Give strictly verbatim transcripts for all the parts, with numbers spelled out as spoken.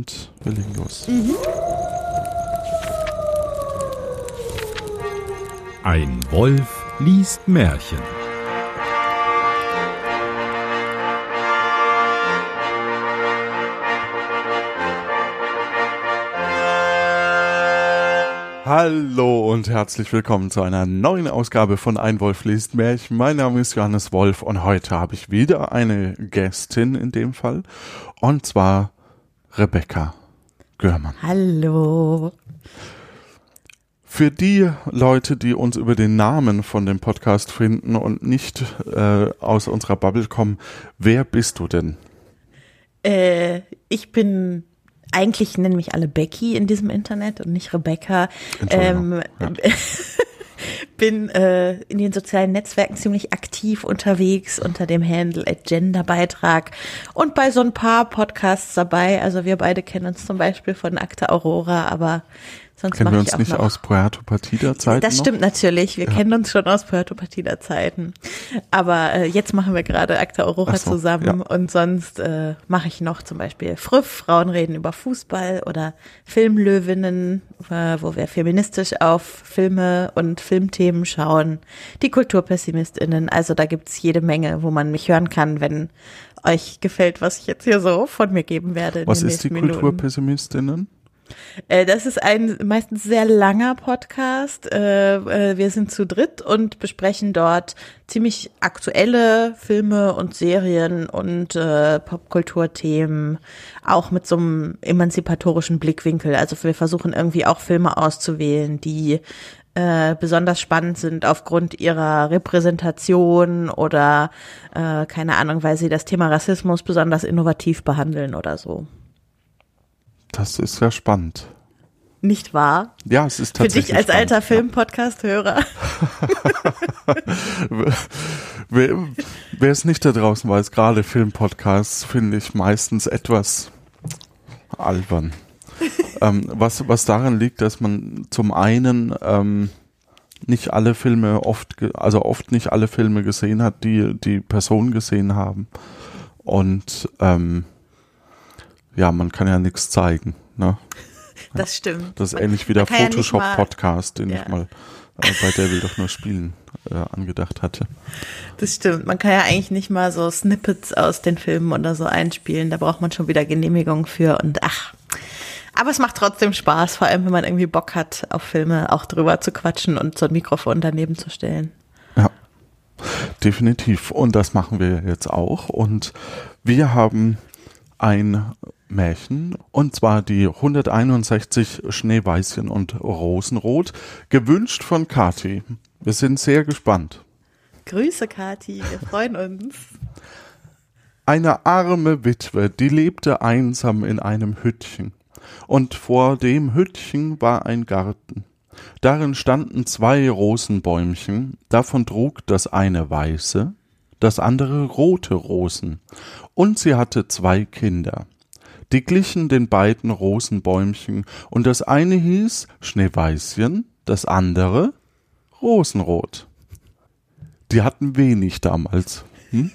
und wir legen los. Mhm. Ein Wolf liest Märchen. Hallo und herzlich willkommen zu einer neuen Ausgabe von Ein Wolf liest Märchen. Mein Name ist Johannes Wolf und heute habe ich wieder eine Gästin in dem Fall, und zwar Rebecca Görmann. Hallo. Für die Leute, die uns über den Namen von dem Podcast finden und nicht äh, aus unserer Bubble kommen, wer bist du denn? Äh, ich bin... Eigentlich nennen mich alle Becky in diesem Internet und nicht Rebecca. Ähm, ja. Bin äh, in den sozialen Netzwerken ziemlich aktiv unterwegs unter dem Handle at genderbeitrag und bei so ein paar Podcasts dabei. Also wir beide kennen uns zum Beispiel von Akta Aurora, aber sonst kennen wir uns nicht noch. Aus Puerto Partida-Zeiten. Das stimmt noch? Natürlich, wir ja. kennen uns schon aus Puerto Partida-Zeiten. Aber äh, jetzt machen wir gerade Akta Aurora so, zusammen ja. und sonst äh, mache ich noch zum Beispiel Früff, Frauen reden über Fußball, oder Filmlöwinnen, äh, wo wir feministisch auf Filme und Filmthemen schauen, die KulturpessimistInnen. Also da gibt es jede Menge, wo man mich hören kann, wenn euch gefällt, was ich jetzt hier so von mir geben werde. Was ist die KulturpessimistInnen? Das ist ein meistens sehr langer Podcast. Wir sind zu dritt und besprechen dort ziemlich aktuelle Filme und Serien und Popkulturthemen, auch mit so einem emanzipatorischen Blickwinkel. Also wir versuchen irgendwie auch Filme auszuwählen, die Äh, besonders spannend sind aufgrund ihrer Repräsentation oder äh, keine Ahnung, weil sie das Thema Rassismus besonders innovativ behandeln oder so. Das ist ja spannend. Nicht wahr? Ja, es ist tatsächlich für dich als spannend, alter Film-Podcast-Hörer. wer, wer es nicht da draußen weiß, gerade Film-Podcasts finde ich meistens etwas albern. ähm, was, was daran liegt, dass man zum einen ähm, nicht alle Filme oft, ge- also oft nicht alle Filme gesehen hat, die die Personen gesehen haben. Und ähm, ja, man kann ja nichts zeigen. Ne? Ja. Das stimmt. Das ist man, ähnlich wie der Photoshop-Podcast, ja den ja. ich mal äh, bei der will doch nur spielen äh, angedacht hatte. Das stimmt. Man kann ja eigentlich nicht mal so Snippets aus den Filmen oder so einspielen. Da braucht man schon wieder Genehmigung für und ach. Aber es macht trotzdem Spaß, vor allem wenn man irgendwie Bock hat, auf Filme auch drüber zu quatschen und so ein Mikrofon daneben zu stellen. Ja, definitiv. Und das machen wir jetzt auch. Und wir haben ein Märchen, und zwar die hunderteinundsechzig Schneeweißchen und Rosenrot, gewünscht von Kathi. Wir sind sehr gespannt. Grüße, Kathi. Wir freuen uns. Eine arme Witwe, die lebte einsam in einem Hüttchen. Und vor dem Hüttchen war ein Garten. Darin standen zwei Rosenbäumchen, davon trug das eine weiße, das andere rote Rosen, und sie hatte zwei Kinder. Die glichen den beiden Rosenbäumchen, und das eine hieß Schneeweißchen, das andere Rosenrot. Die hatten wenig damals, hm?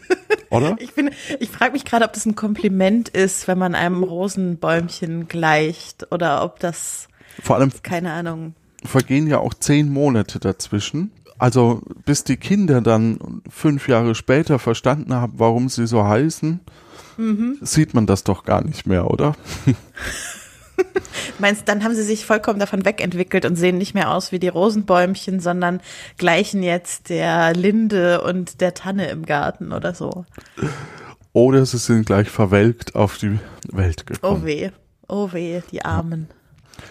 Oder? Ich, ich frage mich gerade, ob das ein Kompliment ist, wenn man einem Rosenbäumchen gleicht, oder ob das, vor allem, keine Ahnung. Vergehen ja auch zehn Monate dazwischen. Also bis die Kinder dann fünf Jahre später verstanden haben, warum sie so heißen, mhm. sieht man das doch gar nicht mehr, oder? Meinst, dann haben sie sich vollkommen davon wegentwickelt und sehen nicht mehr aus wie die Rosenbäumchen, sondern gleichen jetzt der Linde und der Tanne im Garten oder so. Oder sie sind gleich verwelkt auf die Welt gekommen. Oh weh, oh weh, die Armen.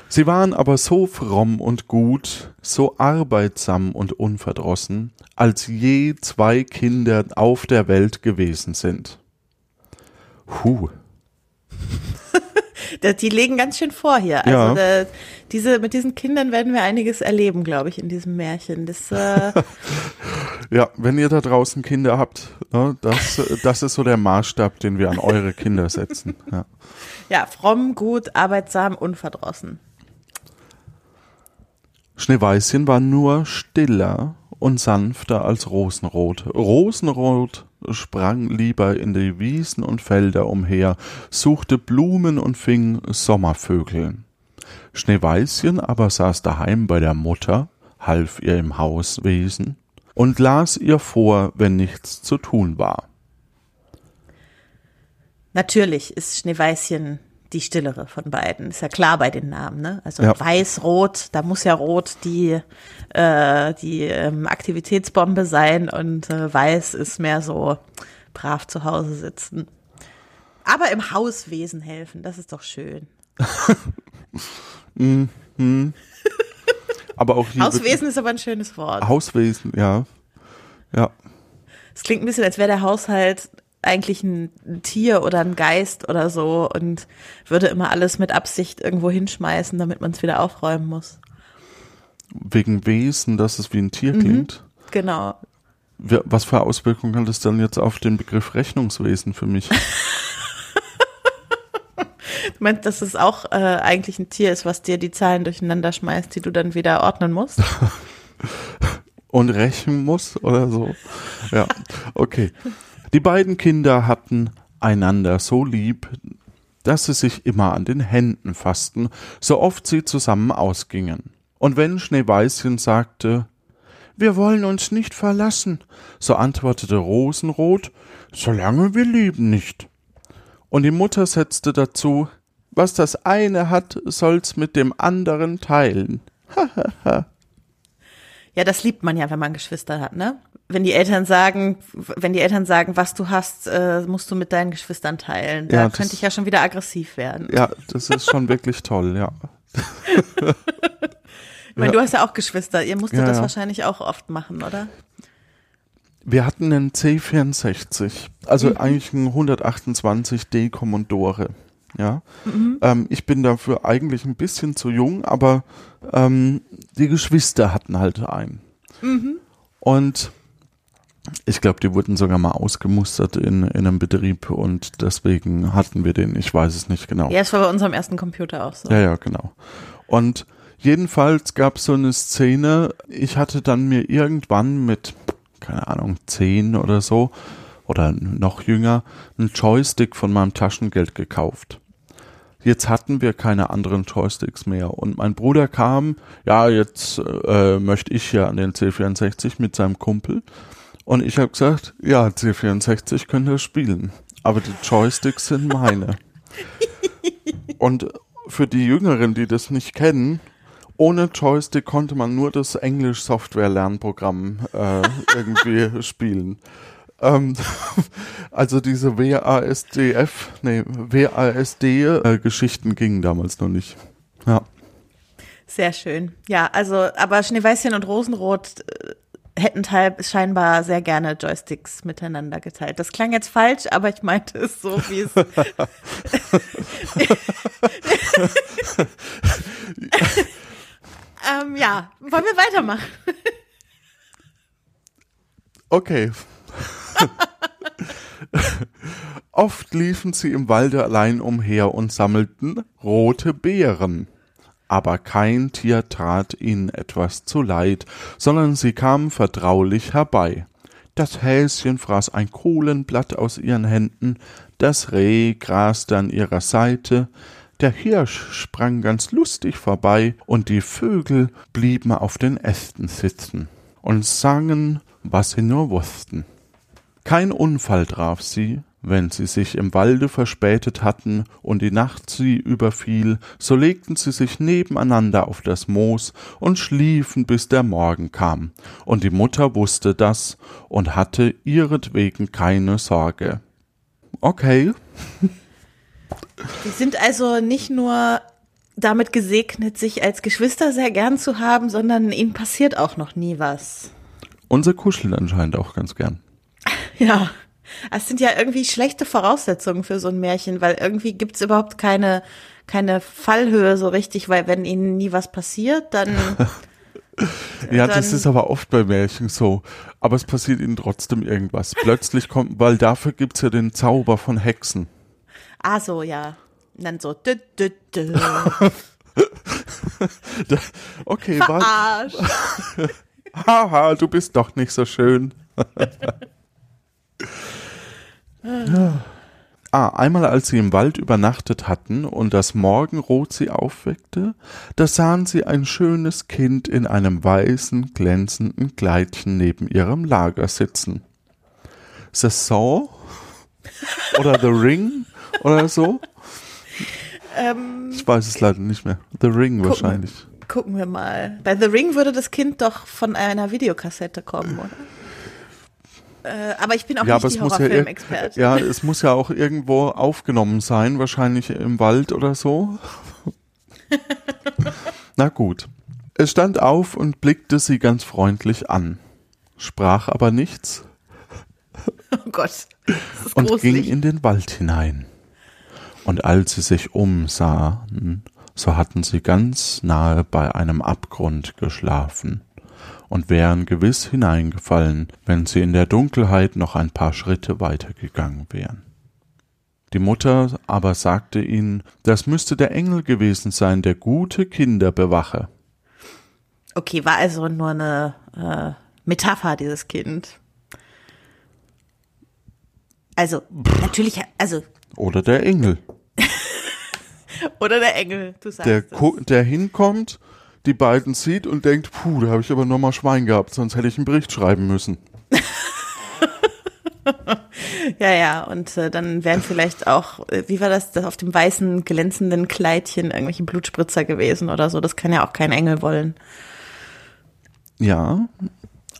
Sie waren aber so fromm und gut, so arbeitsam und unverdrossen, als je zwei Kinder auf der Welt gewesen sind. Huh. Die legen ganz schön vor hier. Also ja. da, diese, mit diesen Kindern werden wir einiges erleben, glaube ich, in diesem Märchen. Das, äh ja, wenn ihr da draußen Kinder habt, ne, das, das ist so der Maßstab, den wir an eure Kinder setzen. Ja, ja, fromm, gut, arbeitsam, unverdrossen. Schneeweißchen war nur stiller und sanfter als Rosenrot. Rosenrot sprang lieber in die Wiesen und Felder umher, suchte Blumen und fing Sommervögel. Schneeweißchen aber saß daheim bei der Mutter, half ihr im Hauswesen und las ihr vor, wenn nichts zu tun war. Natürlich ist Schneeweißchen die stillere von beiden, ist ja klar bei den Namen, ne? Also ja. Weiß-Rot, da muss ja Rot die, äh, die ähm, Aktivitätsbombe sein und äh, Weiß ist mehr so brav zu Hause sitzen. Aber im Hauswesen helfen, das ist doch schön. Mhm. Aber auch Hauswesen ist aber ein schönes Wort. Hauswesen, ja. Ja. Es klingt ein bisschen, als wäre der Haushalt eigentlich ein Tier oder ein Geist oder so und würde immer alles mit Absicht irgendwo hinschmeißen, damit man es wieder aufräumen muss. Wegen Wesen, dass es wie ein Tier klingt? Mhm, genau. Was für Auswirkungen hat es dann jetzt auf den Begriff Rechnungswesen für mich? Du meinst, dass es auch äh, eigentlich ein Tier ist, was dir die Zahlen durcheinander schmeißt, die du dann wieder ordnen musst? Und rächen musst oder so? Ja, okay. Die beiden Kinder hatten einander so lieb, dass sie sich immer an den Händen fassten, so oft sie zusammen ausgingen. Und wenn Schneeweißchen sagte, wir wollen uns nicht verlassen, so antwortete Rosenrot, solange wir lieben nicht. Und die Mutter setzte dazu, was das eine hat, soll's mit dem anderen teilen. Ja, das liebt man ja, wenn man Geschwister hat, ne? Wenn die Eltern sagen, wenn die Eltern sagen, was du hast, äh, musst du mit deinen Geschwistern teilen. Da ja, das, könnte ich ja schon wieder aggressiv werden. Ja, das ist schon wirklich toll, ja. Ich meine, ja. Du hast ja auch Geschwister, ihr musstet ja, das ja. wahrscheinlich auch oft machen, oder? Wir hatten einen C vierundsechzig, also mhm. eigentlich einen hundertachtundzwanzig D Commodore. Ja, mhm. ähm, ich bin dafür eigentlich ein bisschen zu jung, aber ähm, die Geschwister hatten halt einen. Mhm. Und ich glaube, die wurden sogar mal ausgemustert in, in einem Betrieb und deswegen hatten wir den, ich weiß es nicht genau. Ja, es war bei unserem ersten Computer auch so. Ja, ja, genau. Und jedenfalls gab es so eine Szene, ich hatte dann mir irgendwann mit keine Ahnung, zehn oder so, oder noch jünger, einen Joystick von meinem Taschengeld gekauft. Jetzt hatten wir keine anderen Joysticks mehr. Und mein Bruder kam, ja, jetzt äh, möchte ich ja an den C vierundsechzig mit seinem Kumpel. Und ich habe gesagt, ja, C vierundsechzig könnt ihr spielen, aber die Joysticks sind meine. Und für die Jüngeren, die das nicht kennen, ohne Joystick konnte man nur das Englisch-Software-Lernprogramm äh, irgendwie spielen. Ähm, also diese W A S D F, nee, W A S D-Geschichten äh, gingen damals noch nicht. Ja. Sehr schön. Ja, also, aber Schneeweißchen und Rosenrot äh, hätten teil- scheinbar sehr gerne Joysticks miteinander geteilt. Das klang jetzt falsch, aber ich meinte es so, wie es. Ähm, ja, wollen wir weitermachen? Okay. Oft liefen sie im Walde allein umher und sammelten rote Beeren. Aber kein Tier tat ihnen etwas zuleid, sondern sie kamen vertraulich herbei. Das Häschen fraß ein Kohlenblatt aus ihren Händen, das Reh graste an ihrer Seite, der Hirsch sprang ganz lustig vorbei und die Vögel blieben auf den Ästen sitzen und sangen, was sie nur wussten. Kein Unfall traf sie, wenn sie sich im Walde verspätet hatten und die Nacht sie überfiel, so legten sie sich nebeneinander auf das Moos und schliefen, bis der Morgen kam. Und die Mutter wusste das und hatte ihretwegen keine Sorge. Okay. Die sind also nicht nur damit gesegnet, sich als Geschwister sehr gern zu haben, sondern ihnen passiert auch noch nie was. Und sie kuscheln anscheinend auch ganz gern. Ja, es sind ja irgendwie schlechte Voraussetzungen für so ein Märchen, weil irgendwie gibt es überhaupt keine, keine Fallhöhe so richtig, weil wenn ihnen nie was passiert, dann... Ja, das ist aber oft bei Märchen so. Aber es passiert ihnen trotzdem irgendwas. Plötzlich kommt, weil dafür gibt es ja den Zauber von Hexen. Ah, so, ja. Und dann so. Dü, dü, dü. Okay, verarscht. Haha, du bist doch nicht so schön. Ja. Ah, einmal als sie im Wald übernachtet hatten und das Morgenrot sie aufweckte, da sahen sie ein schönes Kind in einem weißen, glänzenden Kleidchen neben ihrem Lager sitzen. The Saw oder The Ring oder so? Ähm, ich weiß es leider nicht mehr. The Ring gucken, wahrscheinlich. Gucken wir mal. Bei The Ring würde das Kind doch von einer Videokassette kommen, oder? Aber ich bin auch ja, nicht die Horrorfilmexperte. Ja, ja, es muss ja auch irgendwo aufgenommen sein, wahrscheinlich im Wald oder so. Na gut. Es stand auf und blickte sie ganz freundlich an, sprach aber nichts. Oh Gott, das ist und ging in den Wald hinein. Und als sie sich umsahen, so hatten sie ganz nahe bei einem Abgrund geschlafen und wären gewiss hineingefallen, wenn sie in der Dunkelheit noch ein paar Schritte weitergegangen wären. Die Mutter aber sagte ihnen, das müsste der Engel gewesen sein, der gute Kinder bewache. Okay, war also nur eine äh, Metapher, dieses Kind. Also, Pff, natürlich, also... Oder der Engel. Oder der Engel, du sagst der, es. Der hinkommt... die beiden sieht und denkt, puh, da habe ich aber nochmal Schwein gehabt, sonst hätte ich einen Bericht schreiben müssen. Ja, ja, und äh, dann wären vielleicht auch, äh, wie war das, das, auf dem weißen, glänzenden Kleidchen irgendwelche Blutspritzer gewesen oder so, das kann ja auch kein Engel wollen. Ja,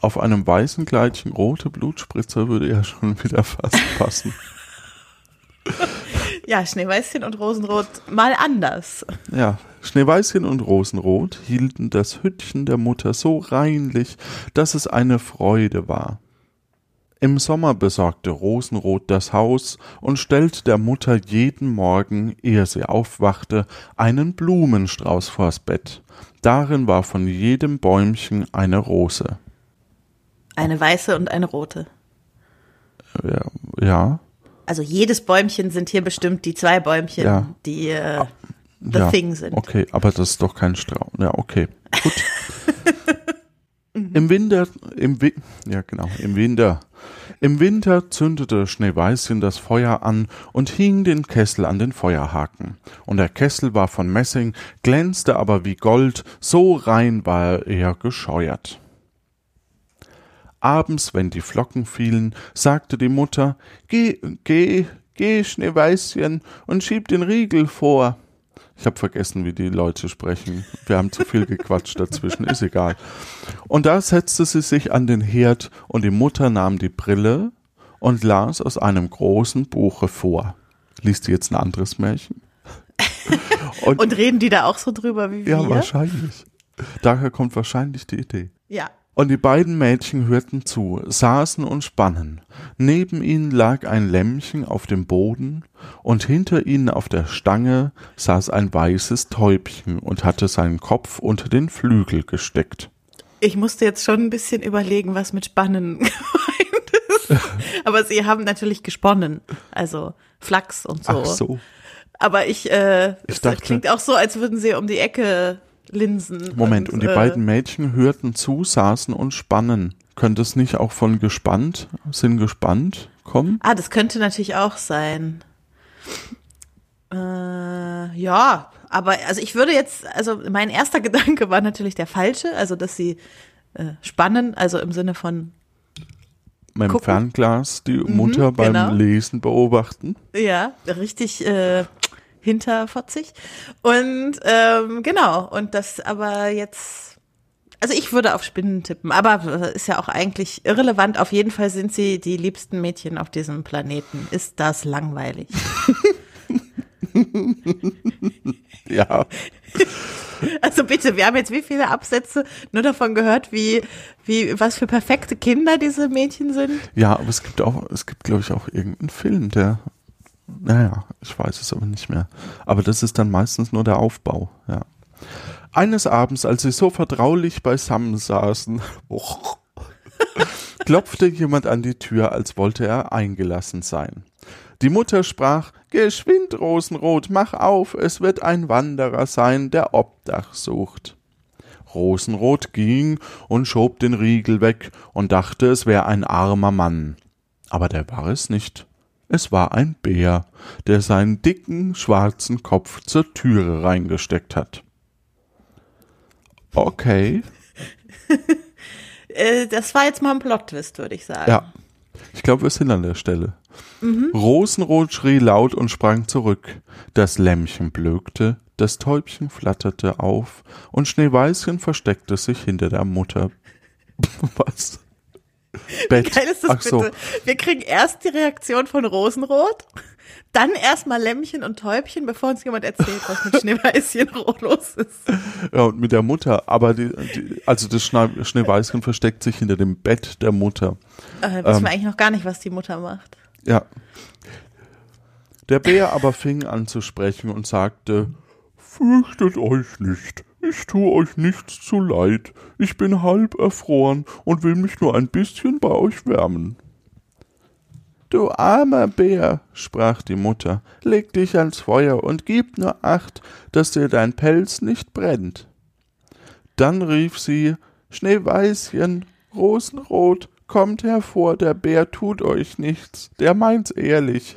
auf einem weißen Kleidchen rote Blutspritzer würde ja schon wieder fast passen. Ja, Schneeweißchen und Rosenrot mal anders. Ja, Schneeweißchen und Rosenrot hielten das Hüttchen der Mutter so reinlich, dass es eine Freude war. Im Sommer besorgte Rosenrot das Haus und stellte der Mutter jeden Morgen, ehe sie aufwachte, einen Blumenstrauß vors Bett. Darin war von jedem Bäumchen eine Rose. Eine weiße und eine rote. Ja, ja. Also jedes Bäumchen sind hier bestimmt die zwei Bäumchen, ja. die äh, The ja. Thing sind. Okay, aber das ist doch kein Strauch. Ja, okay, gut. Im Winter, im Wi- ja genau, im Winter. Im Winter zündete Schneeweißchen das Feuer an und hing den Kessel an den Feuerhaken. Und der Kessel war von Messing, glänzte aber wie Gold, so rein war er gescheuert. Abends, wenn die Flocken fielen, sagte die Mutter, geh, geh, geh, Schneeweißchen, und schieb den Riegel vor. Ich habe vergessen, wie die Leute sprechen. Wir haben zu viel gequatscht dazwischen, ist egal. Und da setzte sie sich an den Herd, und die Mutter nahm die Brille und las aus einem großen Buche vor. Liest sie jetzt ein anderes Märchen? Und, und reden die da auch so drüber wie wir? Ja, wahrscheinlich. Daher kommt wahrscheinlich die Idee. Ja. Und die beiden Mädchen hörten zu, saßen und spannen. Neben ihnen lag ein Lämmchen auf dem Boden und hinter ihnen auf der Stange saß ein weißes Täubchen und hatte seinen Kopf unter den Flügel gesteckt. Ich musste jetzt schon ein bisschen überlegen, was mit Spannen gemeint ist. Aber sie haben natürlich gesponnen, also Flachs und so. Ach so. Aber ich, äh, ich dachte, das klingt auch so, als würden sie um die Ecke... Linsen. Moment, und, und die äh, beiden Mädchen hörten zu, saßen und spannen. Könnte es nicht auch von gespannt, sind gespannt kommen? Ah, das könnte natürlich auch sein. Äh, ja, aber also ich würde jetzt, also mein erster Gedanke war natürlich der falsche, also dass sie äh, spannen, also im Sinne von mit dem Fernglas die Mutter mhm, beim genau. Lesen beobachten. Ja, richtig äh, hinterfotzig. Und ähm, genau, und das aber jetzt, also ich würde auf Spinnen tippen, aber ist ja auch eigentlich irrelevant. Auf jeden Fall sind sie die liebsten Mädchen auf diesem Planeten. Ist das langweilig? Ja. Also bitte, wir haben jetzt wie viele Absätze nur davon gehört, wie, wie, was für perfekte Kinder diese Mädchen sind. Ja, aber es gibt auch, es gibt, glaube ich, auch irgendeinen Film, der naja, ich weiß es aber nicht mehr. Aber das ist dann meistens nur der Aufbau, ja. Eines Abends, als sie so vertraulich beisammen saßen, oh, klopfte jemand an die Tür, als wollte er eingelassen sein. Die Mutter sprach, geschwind, Rosenrot, mach auf, es wird ein Wanderer sein, der Obdach sucht. Rosenrot ging und schob den Riegel weg und dachte, es wäre ein armer Mann. Aber der war es nicht. Es war ein Bär, der seinen dicken, schwarzen Kopf zur Türe reingesteckt hat. Okay. Das war jetzt mal ein Plot-Twist, würde ich sagen. Ja, ich glaube, wir sind an der Stelle. Mhm. Rosenrot schrie laut und sprang zurück. Das Lämmchen blökte, das Täubchen flatterte auf und Schneeweißchen versteckte sich hinter der Mutter. Was? Bett. Geil ist das. Ach bitte. So. Wir kriegen erst die Reaktion von Rosenrot, dann erstmal Lämmchen und Täubchen, bevor uns jemand erzählt, was mit Schneeweißchen los ist. Ja, und mit der Mutter, aber die, die, also das Schne- Schneeweißchen versteckt sich hinter dem Bett der Mutter. Aber da wissen ähm, wir eigentlich noch gar nicht, was die Mutter macht. Ja. Der Bär aber fing an zu sprechen und sagte: Fürchtet euch nicht. Ich tue euch nichts zu leid. Ich bin halb erfroren und will mich nur ein bisschen bei euch wärmen. Du armer Bär, sprach die Mutter, leg dich ans Feuer und gib nur Acht, dass dir dein Pelz nicht brennt. Dann rief sie: Schneeweißchen, Rosenrot, kommt hervor, der Bär tut euch nichts, der meint's ehrlich.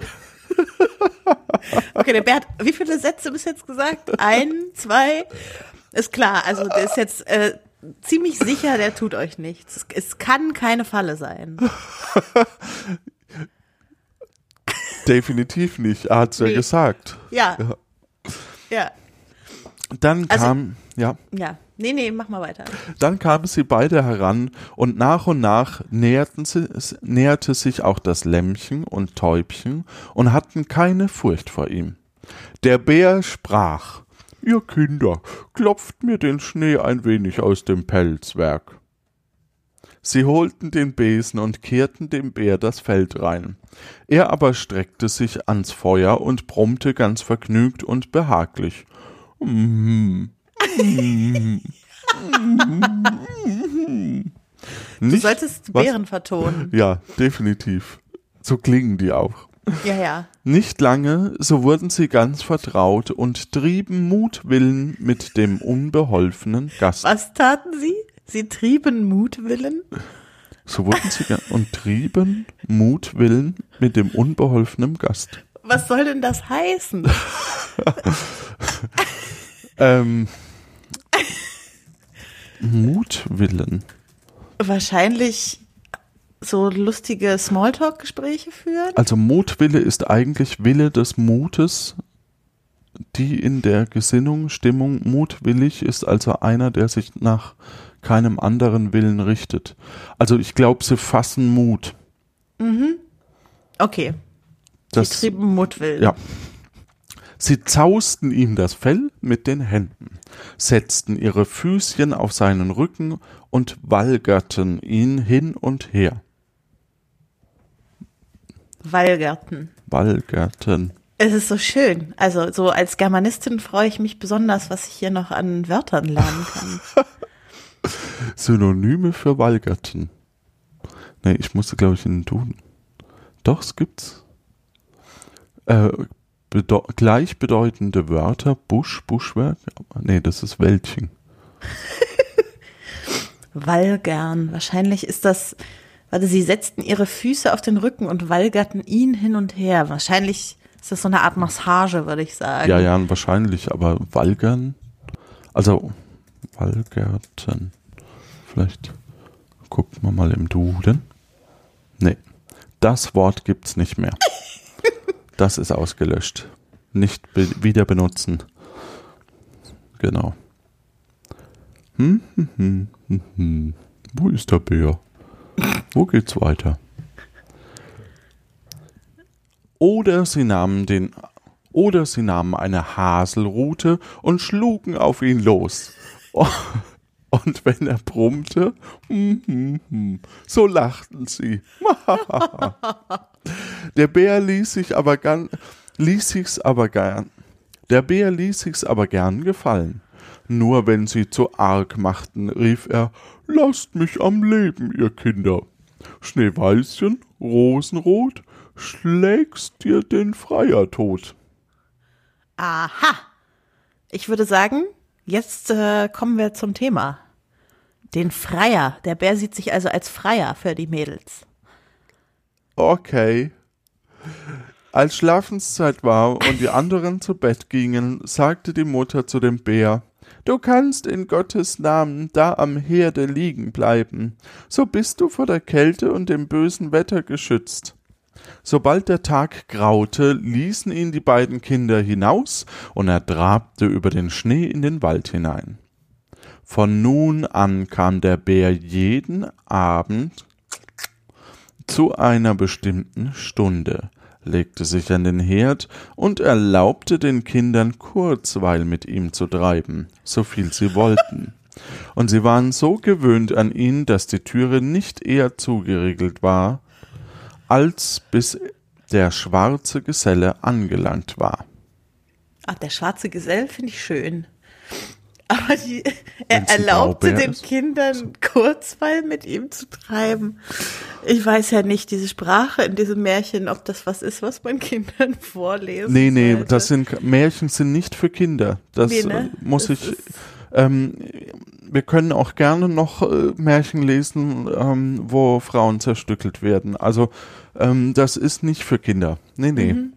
Okay, der Bär hat, wie viele Sätze bis jetzt gesagt? Ein, zwei... Ist klar, also der ist jetzt äh, ziemlich sicher, der tut euch nichts. Es kann keine Falle sein. Definitiv nicht, er hat's nee. ja gesagt. Ja. Ja. ja. Dann also, kam, ja. Ja, nee, nee, mach mal weiter. Dann kamen sie beide heran und nach und nach näherten sie, näherte sich auch das Lämmchen und Täubchen und hatten keine Furcht vor ihm. Der Bär sprach: Ihr Kinder, klopft mir den Schnee ein wenig aus dem Pelzwerk. Sie holten den Besen und kehrten dem Bär das Fell rein. Er aber streckte sich ans Feuer und brummte ganz vergnügt und behaglich. Mm-hmm. Mm-hmm. Mm-hmm. Nicht, du solltest Bären was? Vertonen. Ja, definitiv. So klingen die auch. Ja, ja. Nicht lange, so wurden sie ganz vertraut und trieben Mutwillen mit dem unbeholfenen Gast. Was taten sie? Sie trieben Mutwillen? So wurden sie ga- und trieben Mutwillen mit dem unbeholfenen Gast. Was soll denn das heißen? ähm, Mutwillen. Wahrscheinlich... so lustige Smalltalk-Gespräche führen? Also Mutwille ist eigentlich Wille des Mutes, die in der Gesinnung, Stimmung mutwillig ist, also einer, der sich nach keinem anderen Willen richtet. Also ich glaube, sie fassen Mut. Mhm. Okay. Sie trieben Mutwillen. Ja. Sie zausten ihm das Fell mit den Händen, setzten ihre Füßchen auf seinen Rücken und walgerten ihn hin und her. Walgerten. Walgerten. Es ist so schön. Also so als Germanistin freue ich mich besonders, was ich hier noch an Wörtern lernen kann. Synonyme für walgerten. Nee, ich musste, glaube ich, in den Duden. Doch, es gibt's. Äh, bedeu- gleichbedeutende Wörter, Busch, Buschwerk. Nee, das ist Wäldchen. Walgern. Wahrscheinlich ist das... Warte, sie setzten ihre Füße auf den Rücken und walgerten ihn hin und her. Wahrscheinlich ist das so eine Art Massage, würde ich sagen. Ja, ja, wahrscheinlich, aber walgern, also walgerten, vielleicht gucken wir mal im Duden. Nee, das Wort gibt's nicht mehr. Das ist ausgelöscht. Nicht be- wieder benutzen. Genau. Hm, hm, hm, hm, hm. Wo ist der Bär? Wo geht's weiter? Oder sie nahmen den, oder sie nahmen eine Haselrute und schlugen auf ihn los. Und wenn er brummte, so lachten sie. Der Bär ließ sich aber gern, ließ sich's aber gern, der Bär ließ sich's aber gern gefallen. Nur wenn sie zu arg machten, rief er: Lasst mich am Leben, ihr Kinder. Schneeweißchen, Rosenrot, schlägst dir den Freier tot. Aha. Ich würde sagen, jetzt äh, kommen wir zum Thema. Den Freier. Der Bär sieht sich also als Freier für die Mädels. Okay. Als Schlafenszeit war und die anderen zu Bett gingen, sagte die Mutter zu dem Bär: »Du kannst in Gottes Namen da am Herde liegen bleiben, so bist du vor der Kälte und dem bösen Wetter geschützt.« Sobald der Tag graute, ließen ihn die beiden Kinder hinaus, und er trabte über den Schnee in den Wald hinein. Von nun an kam der Bär jeden Abend zu einer bestimmten Stunde, legte sich an den Herd und erlaubte den Kindern Kurzweil mit ihm zu treiben, so viel sie wollten. Und sie waren so gewöhnt an ihn, dass die Türe nicht eher zugeriegelt war, als bis der schwarze Geselle angelangt war. Ach, der schwarze Gesell finde ich schön. Aber die, er erlaubte den Kindern Kurzweil mit ihm zu treiben. Ich weiß ja nicht, diese Sprache in diesem Märchen, ob das was ist, was man Kindern vorlesen Nee, nee, sollte. Das sind, Märchen sind nicht für Kinder. Das nee, ne? muss das ich... Ähm, wir können auch gerne noch äh, Märchen lesen, ähm, wo Frauen zerstückelt werden. Also ähm, das ist nicht für Kinder. Nee, nee. Mhm.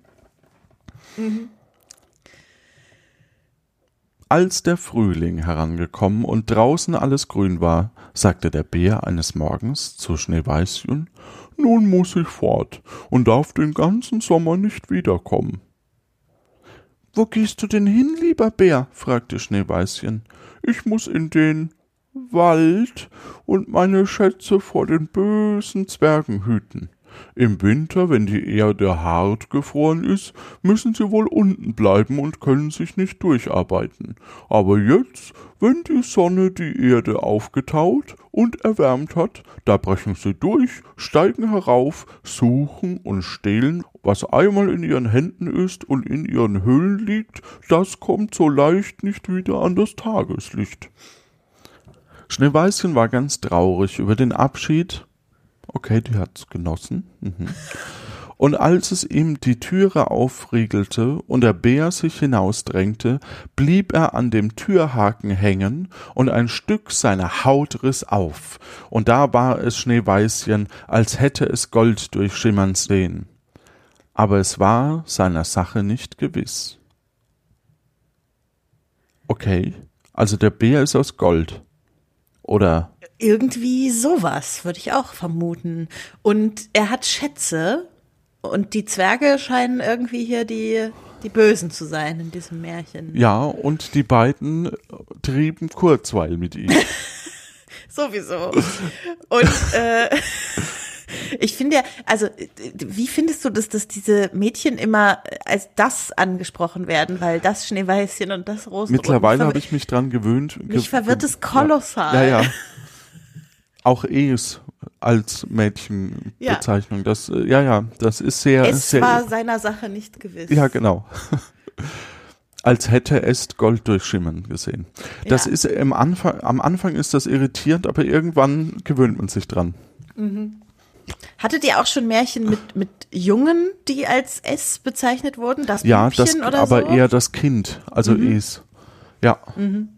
Mhm. Als der Frühling herangekommen und draußen alles grün war, sagte der Bär eines Morgens zu Schneeweißchen: »Nun muss ich fort und darf den ganzen Sommer nicht wiederkommen.« »Wo gehst du denn hin, lieber Bär?« fragte Schneeweißchen. »Ich muss in den Wald und meine Schätze vor den bösen Zwergen hüten. Im Winter, wenn die Erde hart gefroren ist, müssen sie wohl unten bleiben und können sich nicht durcharbeiten. Aber jetzt, wenn die Sonne die Erde aufgetaut und erwärmt hat, da brechen sie durch, steigen herauf, suchen und stehlen. Was einmal in ihren Händen ist und in ihren Höhlen liegt, das kommt so leicht nicht wieder an das Tageslicht.« Schneeweißchen war ganz traurig über den Abschied. Okay, die hat's genossen. Mhm. Und als es ihm die Türe aufriegelte und der Bär sich hinausdrängte, blieb er an dem Türhaken hängen und ein Stück seiner Haut riss auf. Und da war es Schneeweißchen, als hätte es Gold durchschimmern sehen. Aber es war seiner Sache nicht gewiss. Okay, also der Bär ist aus Gold. Oder? Irgendwie sowas, würde ich auch vermuten. Und er hat Schätze und die Zwerge scheinen irgendwie hier die, die Bösen zu sein in diesem Märchen. Ja, und die beiden trieben Kurzweil mit ihm. Sowieso. Und äh, ich finde ja, also wie findest du das, dass diese Mädchen immer als das angesprochen werden, weil das Schneeweißchen und das Rosenrot? Mittlerweile habe ich mich dran gewöhnt. Ge- mich verwirrt es kolossal. Ja, ja. ja. Auch es als Mädchenbezeichnung. Ja. Das, ja, ja, das ist sehr... Es sehr, war seiner Sache nicht gewiss. Ja, genau. Als hätte es Gold durchschimmern gesehen. Das ja. ist im Anfang, am Anfang ist das irritierend, aber irgendwann gewöhnt man sich dran. Mhm. Hattet ihr auch schon Märchen mit, mit Jungen, die als es bezeichnet wurden? Das ja, Puppchen das, oder aber so? Eher das Kind, also mhm. es. Ja. Mhm.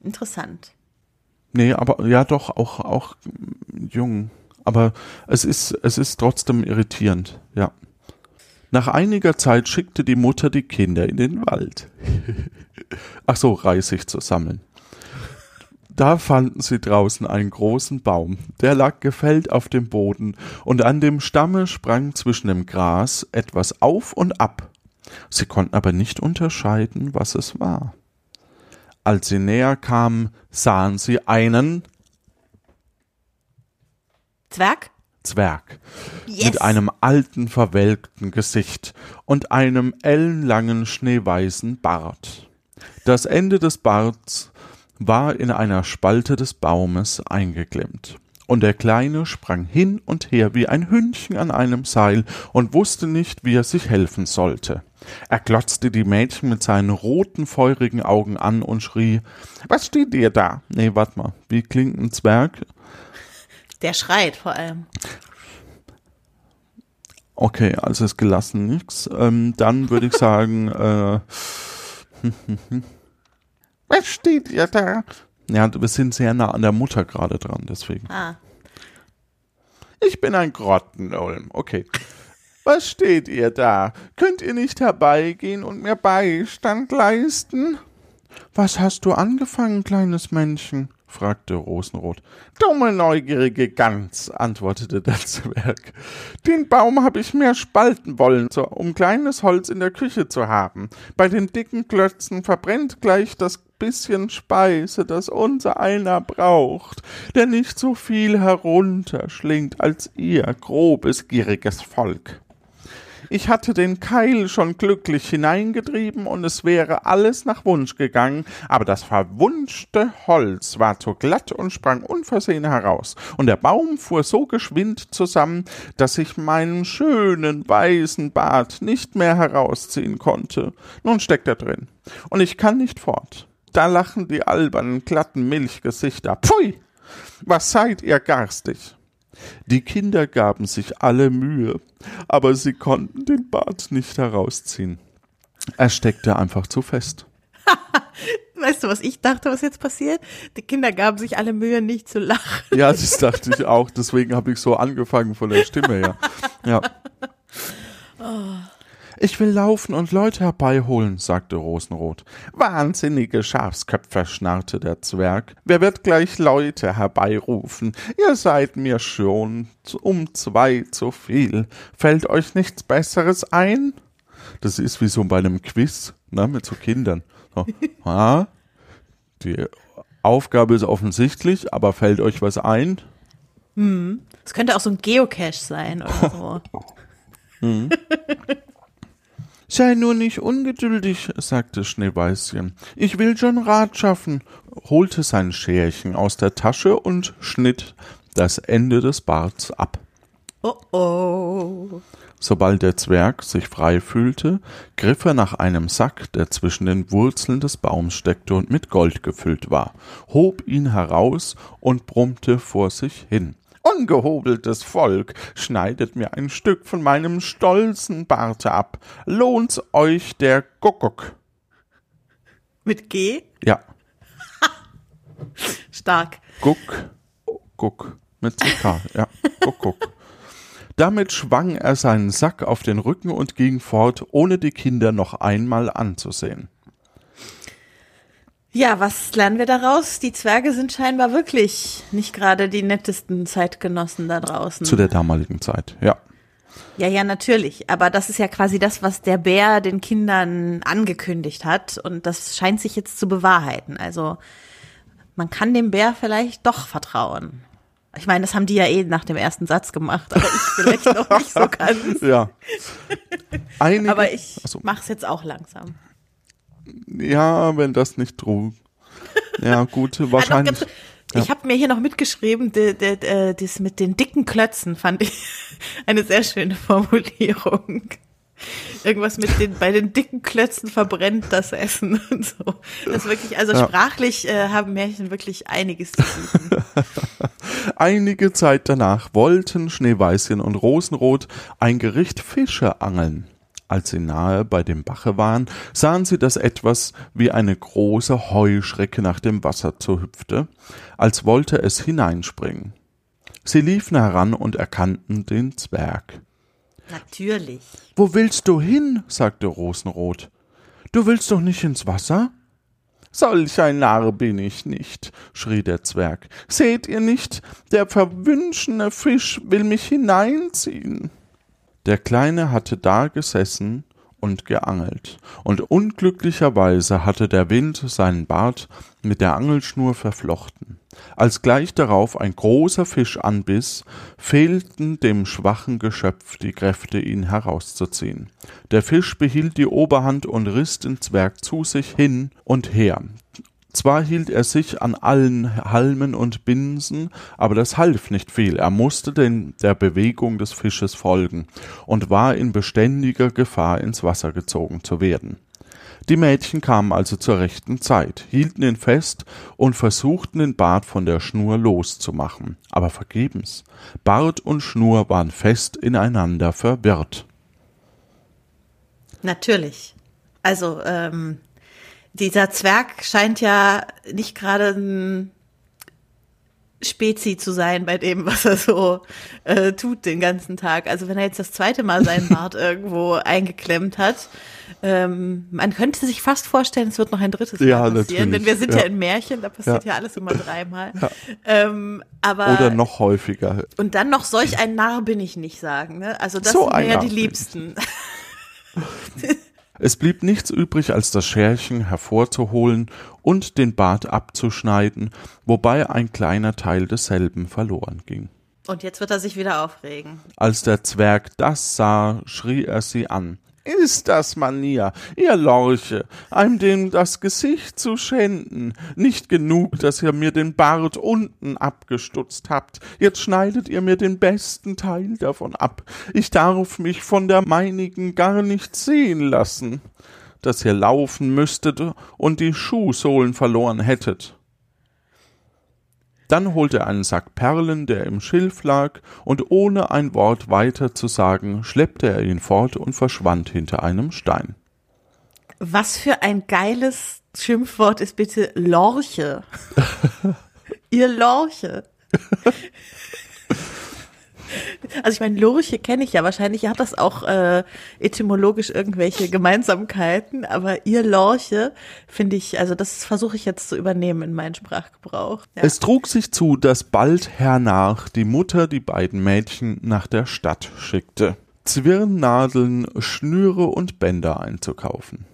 Interessant. Nee, aber ja doch, auch, auch jung. Aber es ist, es ist trotzdem irritierend, ja. Nach einiger Zeit schickte die Mutter die Kinder in den Wald. Ach so, Reisig zu sammeln. Da fanden sie draußen einen großen Baum, der lag gefällt auf dem Boden, und an dem Stamme sprang zwischen dem Gras etwas auf und ab. Sie konnten aber nicht unterscheiden, was es war. Als sie näher kamen, sahen sie einen Zwerg? Zwerg. Yes. Mit einem alten, verwelkten Gesicht und einem ellenlangen, schneeweißen Bart. Das Ende des Barts war in einer Spalte des Baumes eingeklemmt. Und der Kleine sprang hin und her wie ein Hündchen an einem Seil und wusste nicht, wie er sich helfen sollte. Er glotzte die Mädchen mit seinen roten, feurigen Augen an und schrie: »Was steht ihr da?« Nee, warte mal, wie klingt ein Zwerg? Der schreit vor allem. Okay, also ist gelassen nix. Ähm, dann würde ich sagen, äh, »Was steht ihr da?« Ja, wir sind sehr nah an der Mutter gerade dran, deswegen. Ah. »Ich bin ein Grottenolm.« Okay. Was steht ihr da? Könnt ihr nicht herbeigehen und mir Beistand leisten? Was hast du angefangen, kleines Männchen? Fragte Rosenrot. Dumme, neugierige Gans, antwortete der Zwerg. Den Baum habe ich mehr spalten wollen, um kleines Holz in der Küche zu haben. Bei den dicken Klötzen verbrennt gleich das bisschen Speise, das unser einer braucht, der nicht so viel herunterschlingt als ihr grobes, gieriges Volk. Ich hatte den Keil schon glücklich hineingetrieben und es wäre alles nach Wunsch gegangen, aber das verwunschte Holz war zu glatt und sprang unversehen heraus, und der Baum fuhr so geschwind zusammen, dass ich meinen schönen weißen Bart nicht mehr herausziehen konnte. Nun steckt er drin, und ich kann nicht fort. Da lachen die albernen, glatten Milchgesichter. Pfui! Was seid ihr garstig! Die Kinder gaben sich alle Mühe, aber sie konnten den Bart nicht herausziehen. Er steckte einfach zu fest. Weißt du, was ich dachte, was jetzt passiert? Die Kinder gaben sich alle Mühe, nicht zu lachen. Ja, das dachte ich auch. Deswegen habe ich so angefangen von der Stimme her. Ja. Oh. Ich will laufen und Leute herbeiholen, sagte Rosenrot. Wahnsinnige Schafsköpfe, schnarrte der Zwerg. Wer wird gleich Leute herbeirufen? Ihr seid mir schon um zwei zu viel. Fällt euch nichts Besseres ein? Das ist wie so bei einem Quiz, ne, mit so Kindern. So, ha? Die Aufgabe ist offensichtlich, aber fällt euch was ein? Hm. Das könnte auch so ein Geocache sein oder so. Hm. »Sei nur nicht ungeduldig«, sagte Schneeweißchen. »Ich will schon Rat schaffen«, holte sein Scherchen aus der Tasche und schnitt das Ende des Barts ab. Oh oh. Sobald der Zwerg sich frei fühlte, griff er nach einem Sack, der zwischen den Wurzeln des Baums steckte und mit Gold gefüllt war, hob ihn heraus und brummte vor sich hin. Ungehobeltes Volk, schneidet mir ein Stück von meinem stolzen Barte ab. Lohnt's euch der Kuckuck. Mit G? Ja. Stark. Guck, guck, mit K, ja, Kuckuck. Damit schwang er seinen Sack auf den Rücken und ging fort, ohne die Kinder noch einmal anzusehen. Ja, was lernen wir daraus? Die Zwerge sind scheinbar wirklich nicht gerade die nettesten Zeitgenossen da draußen. Zu der damaligen Zeit, ja. Ja, ja, natürlich. Aber das ist ja quasi das, was der Bär den Kindern angekündigt hat. Und das scheint sich jetzt zu bewahrheiten. Also man kann dem Bär vielleicht doch vertrauen. Ich meine, das haben die ja eh nach dem ersten Satz gemacht, aber ich vielleicht noch nicht so ganz. Ja. Einige, aber ich also. mach's jetzt auch langsam. Ja, wenn das nicht trug. Ja, gut, wahrscheinlich. Also ganz, ja. Ich habe mir hier noch mitgeschrieben, de, de, de, das mit den dicken Klötzen fand ich eine sehr schöne Formulierung. Irgendwas mit den, bei den dicken Klötzen verbrennt das Essen und so. Das wirklich, also ja. Sprachlich äh, haben Märchen wirklich einiges zu bieten. Einige Zeit danach wollten Schneeweißchen und Rosenrot ein Gericht Fische angeln. Als sie nahe bei dem Bache waren, sahen sie, dass etwas wie eine große Heuschrecke nach dem Wasser zuhüpfte, als wollte es hineinspringen. Sie liefen heran und erkannten den Zwerg. Natürlich. Wo willst du hin? Sagte Rosenrot. Du willst doch nicht ins Wasser? Solch ein Narr bin ich nicht, schrie der Zwerg. Seht ihr nicht, der verwünschene Fisch will mich hineinziehen. Der Kleine hatte da gesessen und geangelt, und unglücklicherweise hatte der Wind seinen Bart mit der Angelschnur verflochten. Als gleich darauf ein großer Fisch anbiss, fehlten dem schwachen Geschöpf die Kräfte, ihn herauszuziehen. Der Fisch behielt die Oberhand und riss den Zwerg zu sich hin und her. Zwar hielt er sich an allen Halmen und Binsen, aber das half nicht viel. Er musste den, der Bewegung des Fisches folgen und war in beständiger Gefahr, ins Wasser gezogen zu werden. Die Mädchen kamen also zur rechten Zeit, hielten ihn fest und versuchten, den Bart von der Schnur loszumachen, aber vergebens. Bart und Schnur waren fest ineinander verwirrt. Natürlich. Also, ähm... dieser Zwerg scheint ja nicht gerade ein Spezi zu sein bei dem, was er so äh, tut den ganzen Tag. Also wenn er jetzt das zweite Mal seinen Bart irgendwo eingeklemmt hat, ähm, man könnte sich fast vorstellen, es wird noch ein drittes Mal ja, passieren. Natürlich. Denn wir sind ja, ja in Märchen, da passiert ja, ja alles immer dreimal. Ja. Ähm, aber oder noch häufiger. Und dann noch solch ein Narr bin ich nicht sagen. Ne? Also das so sind mir ja die Liebsten. Es blieb nichts übrig, als das Scherchen hervorzuholen und den Bart abzuschneiden, wobei ein kleiner Teil desselben verloren ging. Und jetzt wird er sich wieder aufregen. Als der Zwerg das sah, schrie er sie an. »Ist das Manier, ihr Lorche, einem dem das Gesicht zu schänden? Nicht genug, dass ihr mir den Bart unten abgestutzt habt, jetzt schneidet ihr mir den besten Teil davon ab. Ich darf mich von der meinigen gar nicht sehen lassen, dass ihr laufen müsstet und die Schuhsohlen verloren hättet.« Dann holte er einen Sack Perlen, der im Schilf lag, und ohne ein Wort weiter zu sagen, schleppte er ihn fort und verschwand hinter einem Stein. Was für ein geiles Schimpfwort ist bitte Lorche. Ihr Lorche. Also ich meine, Lorche kenne ich ja wahrscheinlich, hat das auch äh, etymologisch irgendwelche Gemeinsamkeiten, aber ihr Lorche finde ich, also das versuche ich jetzt zu übernehmen in meinen Sprachgebrauch. Ja. Es trug sich zu, dass bald hernach die Mutter die beiden Mädchen nach der Stadt schickte, Zwirnnadeln, Schnüre und Bänder einzukaufen.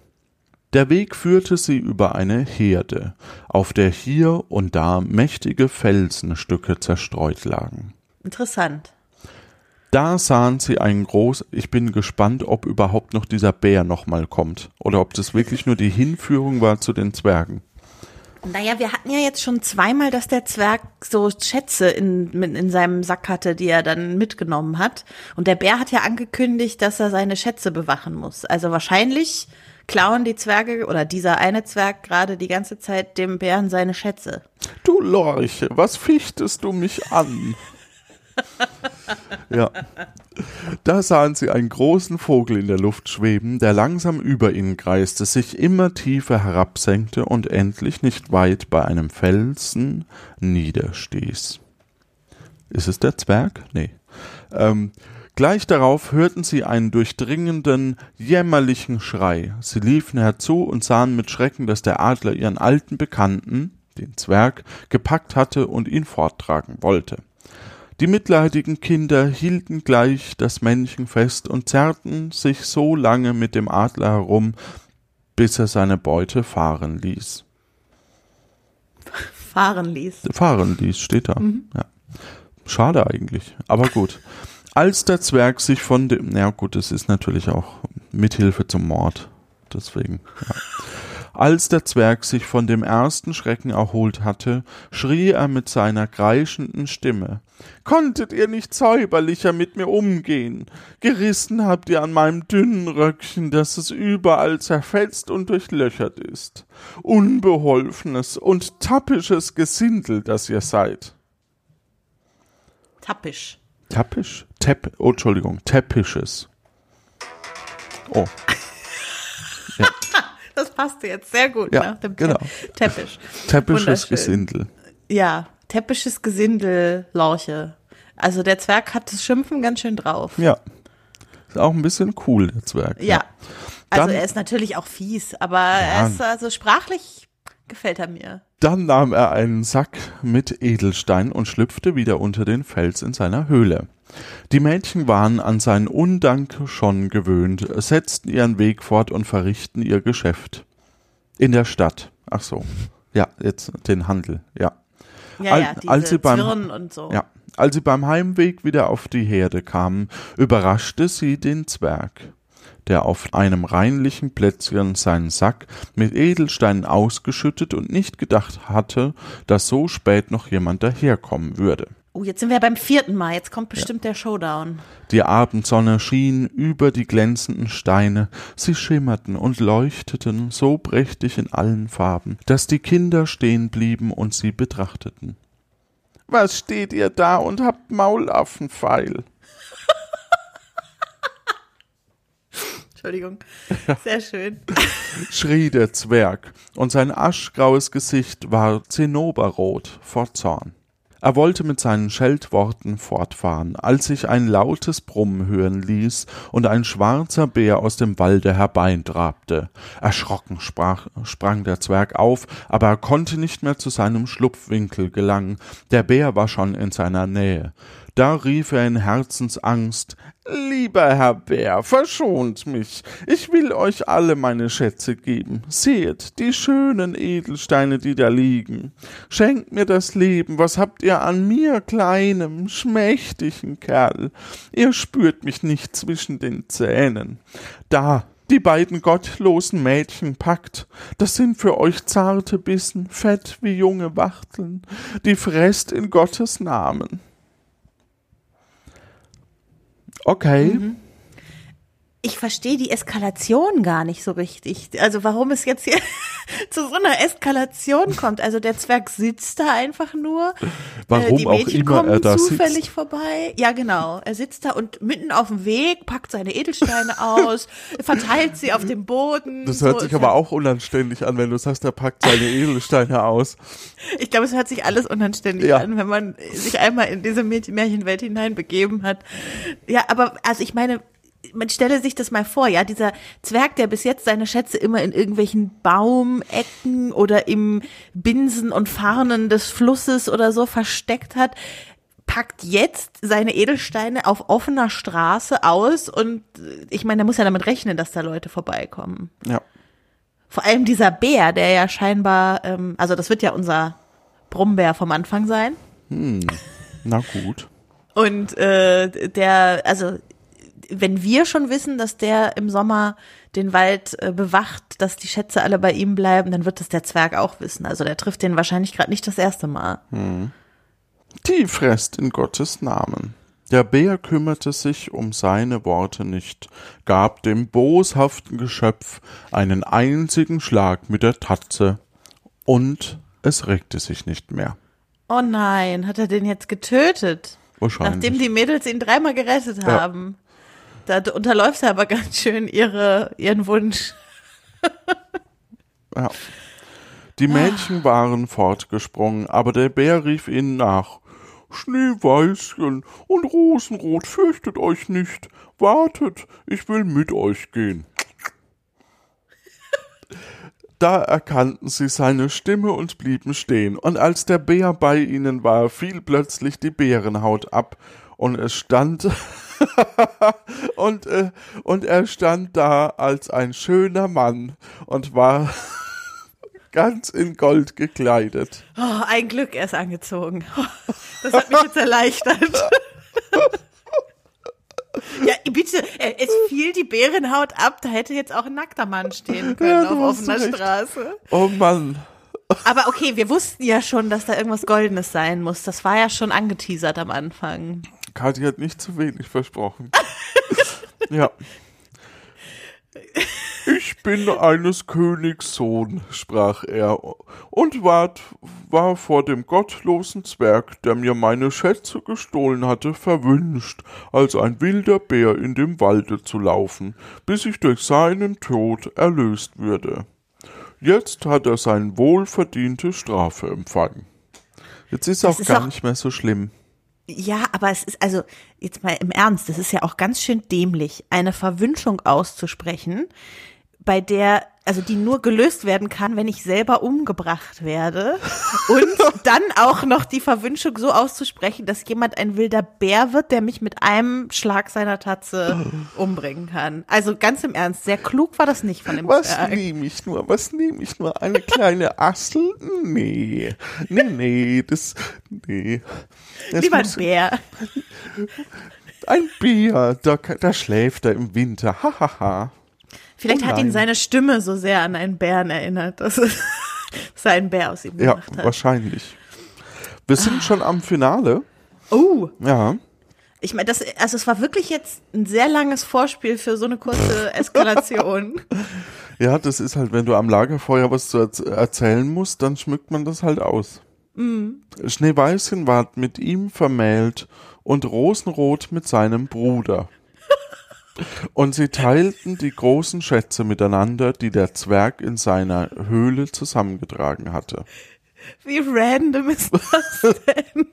Der Weg führte sie über eine Herde, auf der hier und da mächtige Felsenstücke zerstreut lagen. Interessant. Da sahen sie einen großen, ich bin gespannt, ob überhaupt noch dieser Bär nochmal kommt oder ob das wirklich nur die Hinführung war zu den Zwergen. Naja, wir hatten ja jetzt schon zweimal, dass der Zwerg so Schätze in, in seinem Sack hatte, die er dann mitgenommen hat. Und der Bär hat ja angekündigt, dass er seine Schätze bewachen muss. Also wahrscheinlich klauen die Zwerge oder dieser eine Zwerg gerade die ganze Zeit dem Bären seine Schätze. Du Lorche, was fichtest du mich an? Ja, da sahen sie einen großen Vogel in der Luft schweben, der langsam über ihnen kreiste, sich immer tiefer herabsenkte und endlich nicht weit bei einem Felsen niederstieß. Ist es der Zwerg? Nee. Ähm, gleich darauf hörten sie einen durchdringenden, jämmerlichen Schrei. Sie liefen herzu und sahen mit Schrecken, dass der Adler ihren alten Bekannten, den Zwerg, gepackt hatte und ihn forttragen wollte. Die mitleidigen Kinder hielten gleich das Männchen fest und zerrten sich so lange mit dem Adler herum, bis er seine Beute fahren ließ. Fahren ließ? Fahren ließ, steht da. Mhm. Ja. Schade eigentlich, aber gut. Als der Zwerg sich von dem... Na gut, es ist natürlich auch Mithilfe zum Mord, deswegen... Ja. Als der Zwerg sich von dem ersten Schrecken erholt hatte, schrie er mit seiner kreischenden Stimme. »Konntet ihr nicht säuberlicher mit mir umgehen? Gerissen habt ihr an meinem dünnen Röckchen, dass es überall zerfetzt und durchlöchert ist. Unbeholfenes und tappisches Gesindel, das ihr seid.« Tappisch. Tappisch? Tepp- oh, Entschuldigung, Täppisches. Oh. Ja. Das passte jetzt sehr gut, ja, nach dem genau. Teppich. Teppisches Gesindel. Ja, teppisches Gesindel, Lorche. Also der Zwerg hat das Schimpfen ganz schön drauf. Ja, ist auch ein bisschen cool, der Zwerg. Ja, ja. Also dann, er ist natürlich auch fies, aber ja. er ist also sprachlich, gefällt er mir. Dann nahm er einen Sack mit Edelstein und schlüpfte wieder unter den Fels in seiner Höhle. Die Mädchen waren an seinen Undank schon gewöhnt, setzten ihren Weg fort und verrichten ihr Geschäft. In der Stadt. Ach so. Ja, jetzt den Handel, ja. Ja, Al- ja, diese als sie beim, Zwirn und so. Ja, als sie beim Heimweg wieder auf die Herde kamen, überraschte sie den Zwerg, der auf einem reinlichen Plätzchen seinen Sack mit Edelsteinen ausgeschüttet und nicht gedacht hatte, dass so spät noch jemand daherkommen würde. Oh, jetzt sind wir beim vierten Mal, jetzt kommt bestimmt ja. der Showdown. Die Abendsonne schien über die glänzenden Steine, sie schimmerten und leuchteten so prächtig in allen Farben, dass die Kinder stehen blieben und sie betrachteten. Was steht ihr da und habt Maulaffenfeil? Entschuldigung, sehr schön. Schrie der Zwerg und sein aschgraues Gesicht war zinnoberrot vor Zorn. Er wollte mit seinen Scheltworten fortfahren, als ich ein lautes Brummen hören ließ und ein schwarzer Bär aus dem Walde hereintrabte. Erschrocken sprach, sprang der Zwerg auf, aber er konnte nicht mehr zu seinem Schlupfwinkel gelangen. Der Bär war schon in seiner Nähe. Da rief er in Herzensangst: »Lieber Herr Bär, verschont mich! Ich will euch alle meine Schätze geben. Seht die schönen Edelsteine, die da liegen. Schenkt mir das Leben. Was habt ihr an mir, kleinem, schmächtigen Kerl? Ihr spürt mich nicht zwischen den Zähnen. Da! Die beiden gottlosen Mädchen packt, das sind für euch zarte Bissen, fett wie junge Wachteln. Die fresst in Gottes Namen.« Okay. Mhm. Ich verstehe die Eskalation gar nicht so richtig. Also warum es jetzt hier zu so einer Eskalation kommt. Also der Zwerg sitzt da einfach nur. Warum äh, die Mädchen auch immer kommen er da zufällig sitzt. Vorbei. Ja, genau. Er sitzt da und mitten auf dem Weg packt seine Edelsteine aus, verteilt sie auf dem Boden. Das hört so sich aber auch unanständig an, wenn du sagst, er packt seine Edelsteine aus. Ich glaube, es hört sich alles unanständig ja. an, wenn man sich einmal in diese Märchenwelt hineinbegeben hat. Ja, aber also ich meine, man stelle sich das mal vor, ja, dieser Zwerg, der bis jetzt seine Schätze immer in irgendwelchen Baumecken oder im Binsen und Farnen des Flusses oder so versteckt hat, packt jetzt seine Edelsteine auf offener Straße aus und ich meine, der muss ja damit rechnen, dass da Leute vorbeikommen. Ja. Vor allem dieser Bär, der ja scheinbar, ähm, also das wird ja unser Brummbär vom Anfang sein. Hm, na gut. Und äh, der, also wenn wir schon wissen, dass der im Sommer den Wald äh, bewacht, dass die Schätze alle bei ihm bleiben, dann wird das der Zwerg auch wissen. Also der trifft den wahrscheinlich gerade nicht das erste Mal. Hm. Die frisst in Gottes Namen. Der Bär kümmerte sich um seine Worte nicht, gab dem boshaften Geschöpf einen einzigen Schlag mit der Tatze und es regte sich nicht mehr. Oh nein, hat er den jetzt getötet? Wahrscheinlich. Nachdem die Mädels ihn dreimal gerettet ja. haben. Da unterläuft er aber ganz schön ihre, ihren Wunsch. Ja. Die Mädchen ah. waren fortgesprungen, aber der Bär rief ihnen nach: »Schneeweißchen und Rosenrot, fürchtet euch nicht. Wartet, ich will mit euch gehen.« Da erkannten sie seine Stimme und blieben stehen. Und als der Bär bei ihnen war, fiel plötzlich die Bärenhaut ab. Und es stand und, äh, und er stand da als ein schöner Mann und war ganz in Gold gekleidet. Oh, ein Glück, er ist angezogen. Das hat mich jetzt erleichtert. Ja, bitte, es fiel die Bärenhaut ab, da hätte jetzt auch ein nackter Mann stehen können ja, auf offener recht. Straße. Oh Mann. Aber okay, wir wussten ja schon, dass da irgendwas Goldenes sein muss. Das war ja schon angeteasert am Anfang. Kathi hat nicht zu wenig versprochen. Ja. »Ich bin eines Königs Sohn«, sprach er, »und ward, war vor dem gottlosen Zwerg, der mir meine Schätze gestohlen hatte, verwünscht, als ein wilder Bär in dem Walde zu laufen, bis ich durch seinen Tod erlöst würde. Jetzt hat er seine wohlverdiente Strafe empfangen.« Jetzt ist es auch gar nicht mehr so schlimm. Ja, aber es ist, also jetzt mal im Ernst, das ist ja auch ganz schön dämlich, eine Verwünschung auszusprechen, bei der, also die nur gelöst werden kann, wenn ich selber umgebracht werde. Und dann auch noch die Verwünschung so auszusprechen, dass jemand ein wilder Bär wird, der mich mit einem Schlag seiner Tatze umbringen kann. Also ganz im Ernst, sehr klug war das nicht von dem Was Zwerg. nehme ich nur, was nehme ich nur? Eine kleine Assel? Nee, nee, nee, das, nee. Das Lieber ein Bär. Ein Bär, da, da schläft er im Winter, hahaha. Ha, ha. Vielleicht oh hat ihn seine Stimme so sehr an einen Bären erinnert, dass es ein Bär aus ihm gemacht hat. Ja, wahrscheinlich. Wir sind ah. schon am Finale. Oh. Ja. Ich meine, das, also es war wirklich jetzt ein sehr langes Vorspiel für so eine kurze Eskalation. Ja, das ist halt, wenn du am Lagerfeuer was zu erz- erzählen musst, dann schmückt man das halt aus. Mhm. Schneeweißchen ward mit ihm vermählt und Rosenrot mit seinem Bruder. Und sie teilten die großen Schätze miteinander, die der Zwerg in seiner Höhle zusammengetragen hatte. Wie random ist das denn?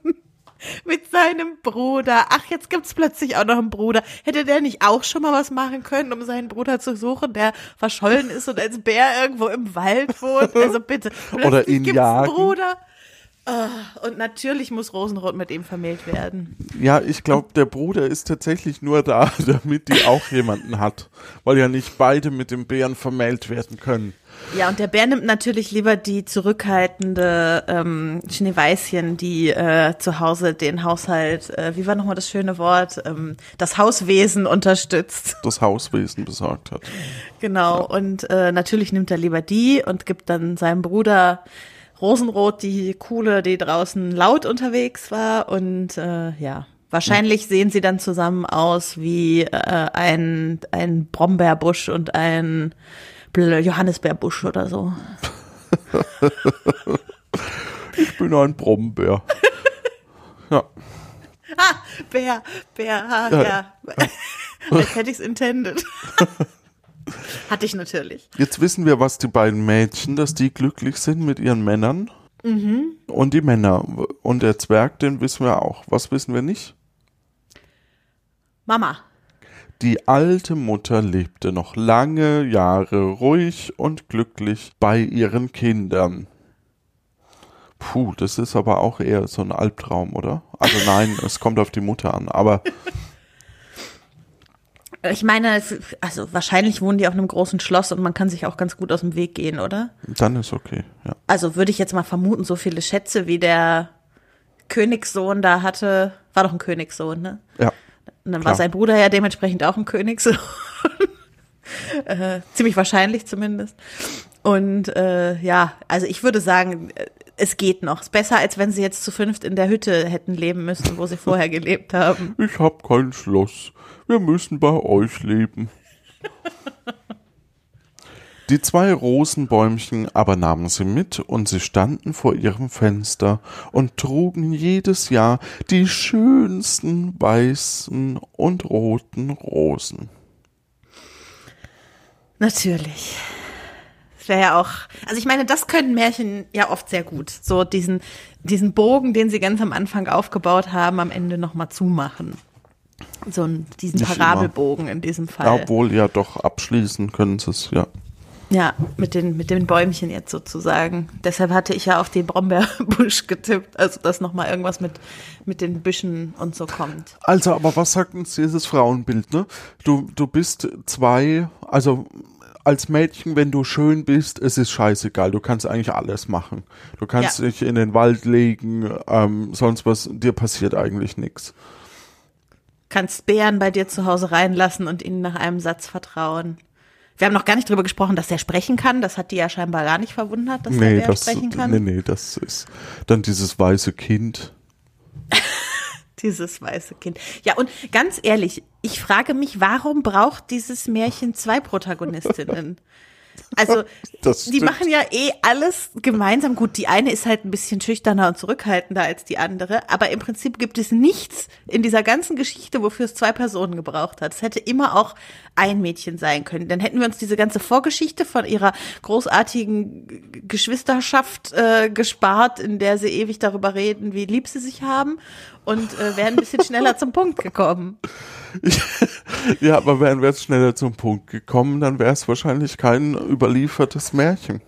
Mit seinem Bruder. Ach, jetzt gibt's plötzlich auch noch einen Bruder. Hätte der nicht auch schon mal was machen können, um seinen Bruder zu suchen, der verschollen ist und als Bär irgendwo im Wald wohnt? Also bitte. Plötzlich oder ihn gibt's jagen. Einen Bruder. Oh, und natürlich muss Rosenrot mit ihm vermählt werden. Ja, ich glaube, der Bruder ist tatsächlich nur da, damit die auch jemanden hat. Weil ja nicht beide mit dem Bären vermählt werden können. Ja, und der Bär nimmt natürlich lieber die zurückhaltende ähm, Schneeweißchen, die äh, zu Hause den Haushalt, äh, wie war nochmal das schöne Wort, ähm, das Hauswesen unterstützt. Das Hauswesen besorgt hat. Genau, ja. Und äh, natürlich nimmt er lieber die und gibt dann seinem Bruder Rosenrot, die Kuhle, die draußen laut unterwegs war. Und äh, ja, wahrscheinlich ja. sehen sie dann zusammen aus wie äh, ein, ein Brombeerbusch und ein Johannisbeerbusch oder so. Ich bin ein Brombeer. Ja. Ah, Bär, Bär, ah, ja. ja. Als hätte ich es intended. Hatte ich natürlich. Jetzt wissen wir, was die beiden Mädchen, dass die glücklich sind mit ihren Männern. Mhm. Und die Männer. Und der Zwerg, den wissen wir auch. Was wissen wir nicht? Mama. Die alte Mutter lebte noch lange Jahre ruhig und glücklich bei ihren Kindern. Puh, das ist aber auch eher so ein Albtraum, oder? Also nein, es kommt auf die Mutter an, aber... Ich meine, es, also wahrscheinlich wohnen die auf einem großen Schloss und man kann sich auch ganz gut aus dem Weg gehen, oder? Dann ist okay, ja. Also würde ich jetzt mal vermuten, so viele Schätze wie der Königssohn da hatte, war doch ein Königssohn, ne? Ja. Und dann klar. War sein Bruder ja dementsprechend auch ein Königssohn. äh, ziemlich wahrscheinlich zumindest. Und äh, ja, also ich würde sagen, es geht noch. Ist besser, als wenn sie jetzt zu fünft in der Hütte hätten leben müssen, wo sie vorher gelebt haben. Ich habe kein Schloss. Wir müssen bei euch leben. Die zwei Rosenbäumchen aber nahmen sie mit und sie standen vor ihrem Fenster und trugen jedes Jahr die schönsten weißen und roten Rosen. Natürlich. Das wäre ja auch, also ich meine, das können Märchen ja oft sehr gut. So diesen, diesen Bogen, den sie ganz am Anfang aufgebaut haben, am Ende nochmal zumachen. So diesen Nicht Parabelbogen immer. In diesem Fall. Ja, obwohl ja doch abschließen können sie es, ja. Ja, mit den, mit den Bäumchen jetzt sozusagen. Deshalb hatte ich ja auf den Brombeerbusch getippt, also dass nochmal irgendwas mit, mit den Büschen und so kommt. Also, aber was sagt uns dieses Frauenbild, ne? Du, du bist zwei, also als Mädchen, wenn du schön bist, es ist scheißegal, du kannst eigentlich alles machen. Du kannst ja. dich in den Wald legen, ähm, sonst was, dir passiert eigentlich nichts. Kannst Bären bei dir zu Hause reinlassen und ihnen nach einem Satz vertrauen. Wir haben noch gar nicht drüber gesprochen, dass er sprechen kann. Das hat die ja scheinbar gar nicht verwundert, dass nee, der Bär das, sprechen kann. Nee, nee, das ist dann dieses weiße Kind. Dieses weiße Kind. Ja, und ganz ehrlich, ich frage mich, warum braucht dieses Märchen zwei Protagonistinnen? Also, die machen ja eh alles gemeinsam. Gut, die eine ist halt ein bisschen schüchterner und zurückhaltender als die andere, aber im Prinzip gibt es nichts in dieser ganzen Geschichte, wofür es zwei Personen gebraucht hat. Es hätte immer auch ein Mädchen sein können. Dann hätten wir uns diese ganze Vorgeschichte von ihrer großartigen Geschwisterschaft äh, gespart, in der sie ewig darüber reden, wie lieb sie sich haben und äh, wären ein bisschen schneller zum Punkt gekommen. Ja, aber wären wir jetzt schneller zum Punkt gekommen, dann wäre es wahrscheinlich kein überliefertes Märchen.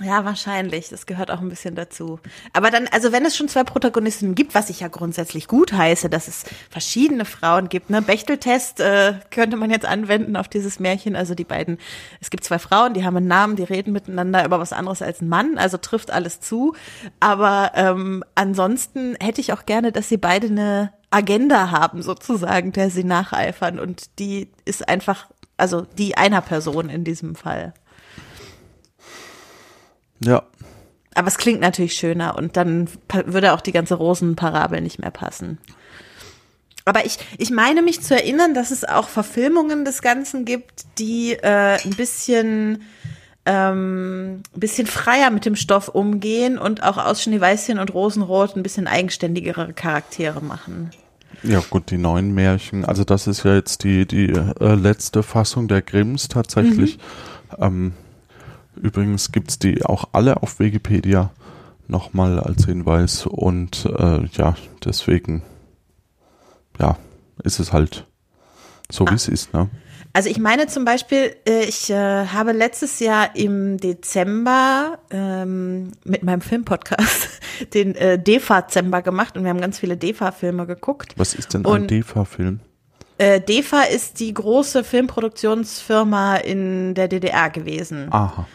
Ja, wahrscheinlich. Das gehört auch ein bisschen dazu. Aber dann, also wenn es schon zwei Protagonistinnen gibt, was ich ja grundsätzlich gut heiße, dass es verschiedene Frauen gibt, ne? Bechteltest äh, könnte man jetzt anwenden auf dieses Märchen. Also die beiden, es gibt zwei Frauen, die haben einen Namen, die reden miteinander über was anderes als ein Mann, also trifft alles zu. Aber ähm, ansonsten hätte ich auch gerne, dass sie beide eine Agenda haben sozusagen, der sie nacheifern und die ist einfach, also die einer Person in diesem Fall. Ja. Aber es klingt natürlich schöner und dann würde auch die ganze Rosenparabel nicht mehr passen. Aber ich, ich meine mich zu erinnern, dass es auch Verfilmungen des Ganzen gibt, die äh, ein bisschen... Ähm, ein bisschen freier mit dem Stoff umgehen und auch aus Schneeweißchen und Rosenrot ein bisschen eigenständigere Charaktere machen. Ja gut, die neuen Märchen, also das ist ja jetzt die, die äh, letzte Fassung der Grimms tatsächlich. Mhm. Ähm, übrigens gibt es die auch alle auf Wikipedia. nochmal als Hinweis und äh, ja, deswegen ja, ist es halt so, wie es ist, ne? Also ich meine zum Beispiel, ich äh, habe letztes Jahr im Dezember ähm, mit meinem Filmpodcast den äh, DEFA-Zember gemacht und wir haben ganz viele DEFA-Filme geguckt. Was ist denn ein DEFA-Film? Äh, DEFA ist die große Filmproduktionsfirma in der D D R gewesen. Aha.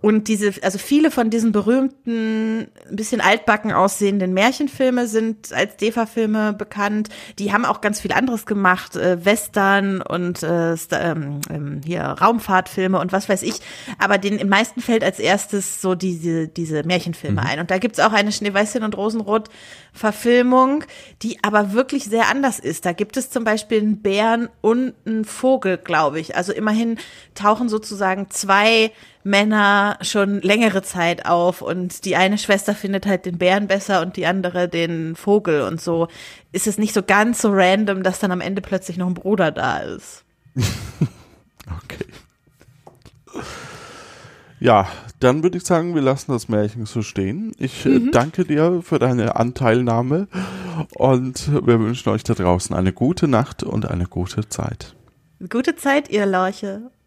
Und diese, also viele von diesen berühmten, ein bisschen altbacken aussehenden Märchenfilme sind als DEFA-Filme bekannt. Die haben auch ganz viel anderes gemacht, äh, Western und äh, ähm, hier Raumfahrtfilme und was weiß ich. Aber den im meisten fällt als erstes so diese diese Märchenfilme mhm. ein. Und da gibt's auch eine Schneeweißchen und Rosenrot-Verfilmung, die aber wirklich sehr anders ist. Da gibt es zum Beispiel einen Bären und einen Vogel, glaube ich. Also immerhin tauchen sozusagen zwei Männer schon längere Zeit auf und die eine Schwester findet halt den Bären besser und die andere den Vogel und so. Ist es nicht so ganz so random, dass dann am Ende plötzlich noch ein Bruder da ist. Okay. Ja, dann würde ich sagen, wir lassen das Märchen so stehen. Ich mhm. danke dir für deine Anteilnahme und wir wünschen euch da draußen eine gute Nacht und eine gute Zeit. Gute Zeit, ihr Lorche.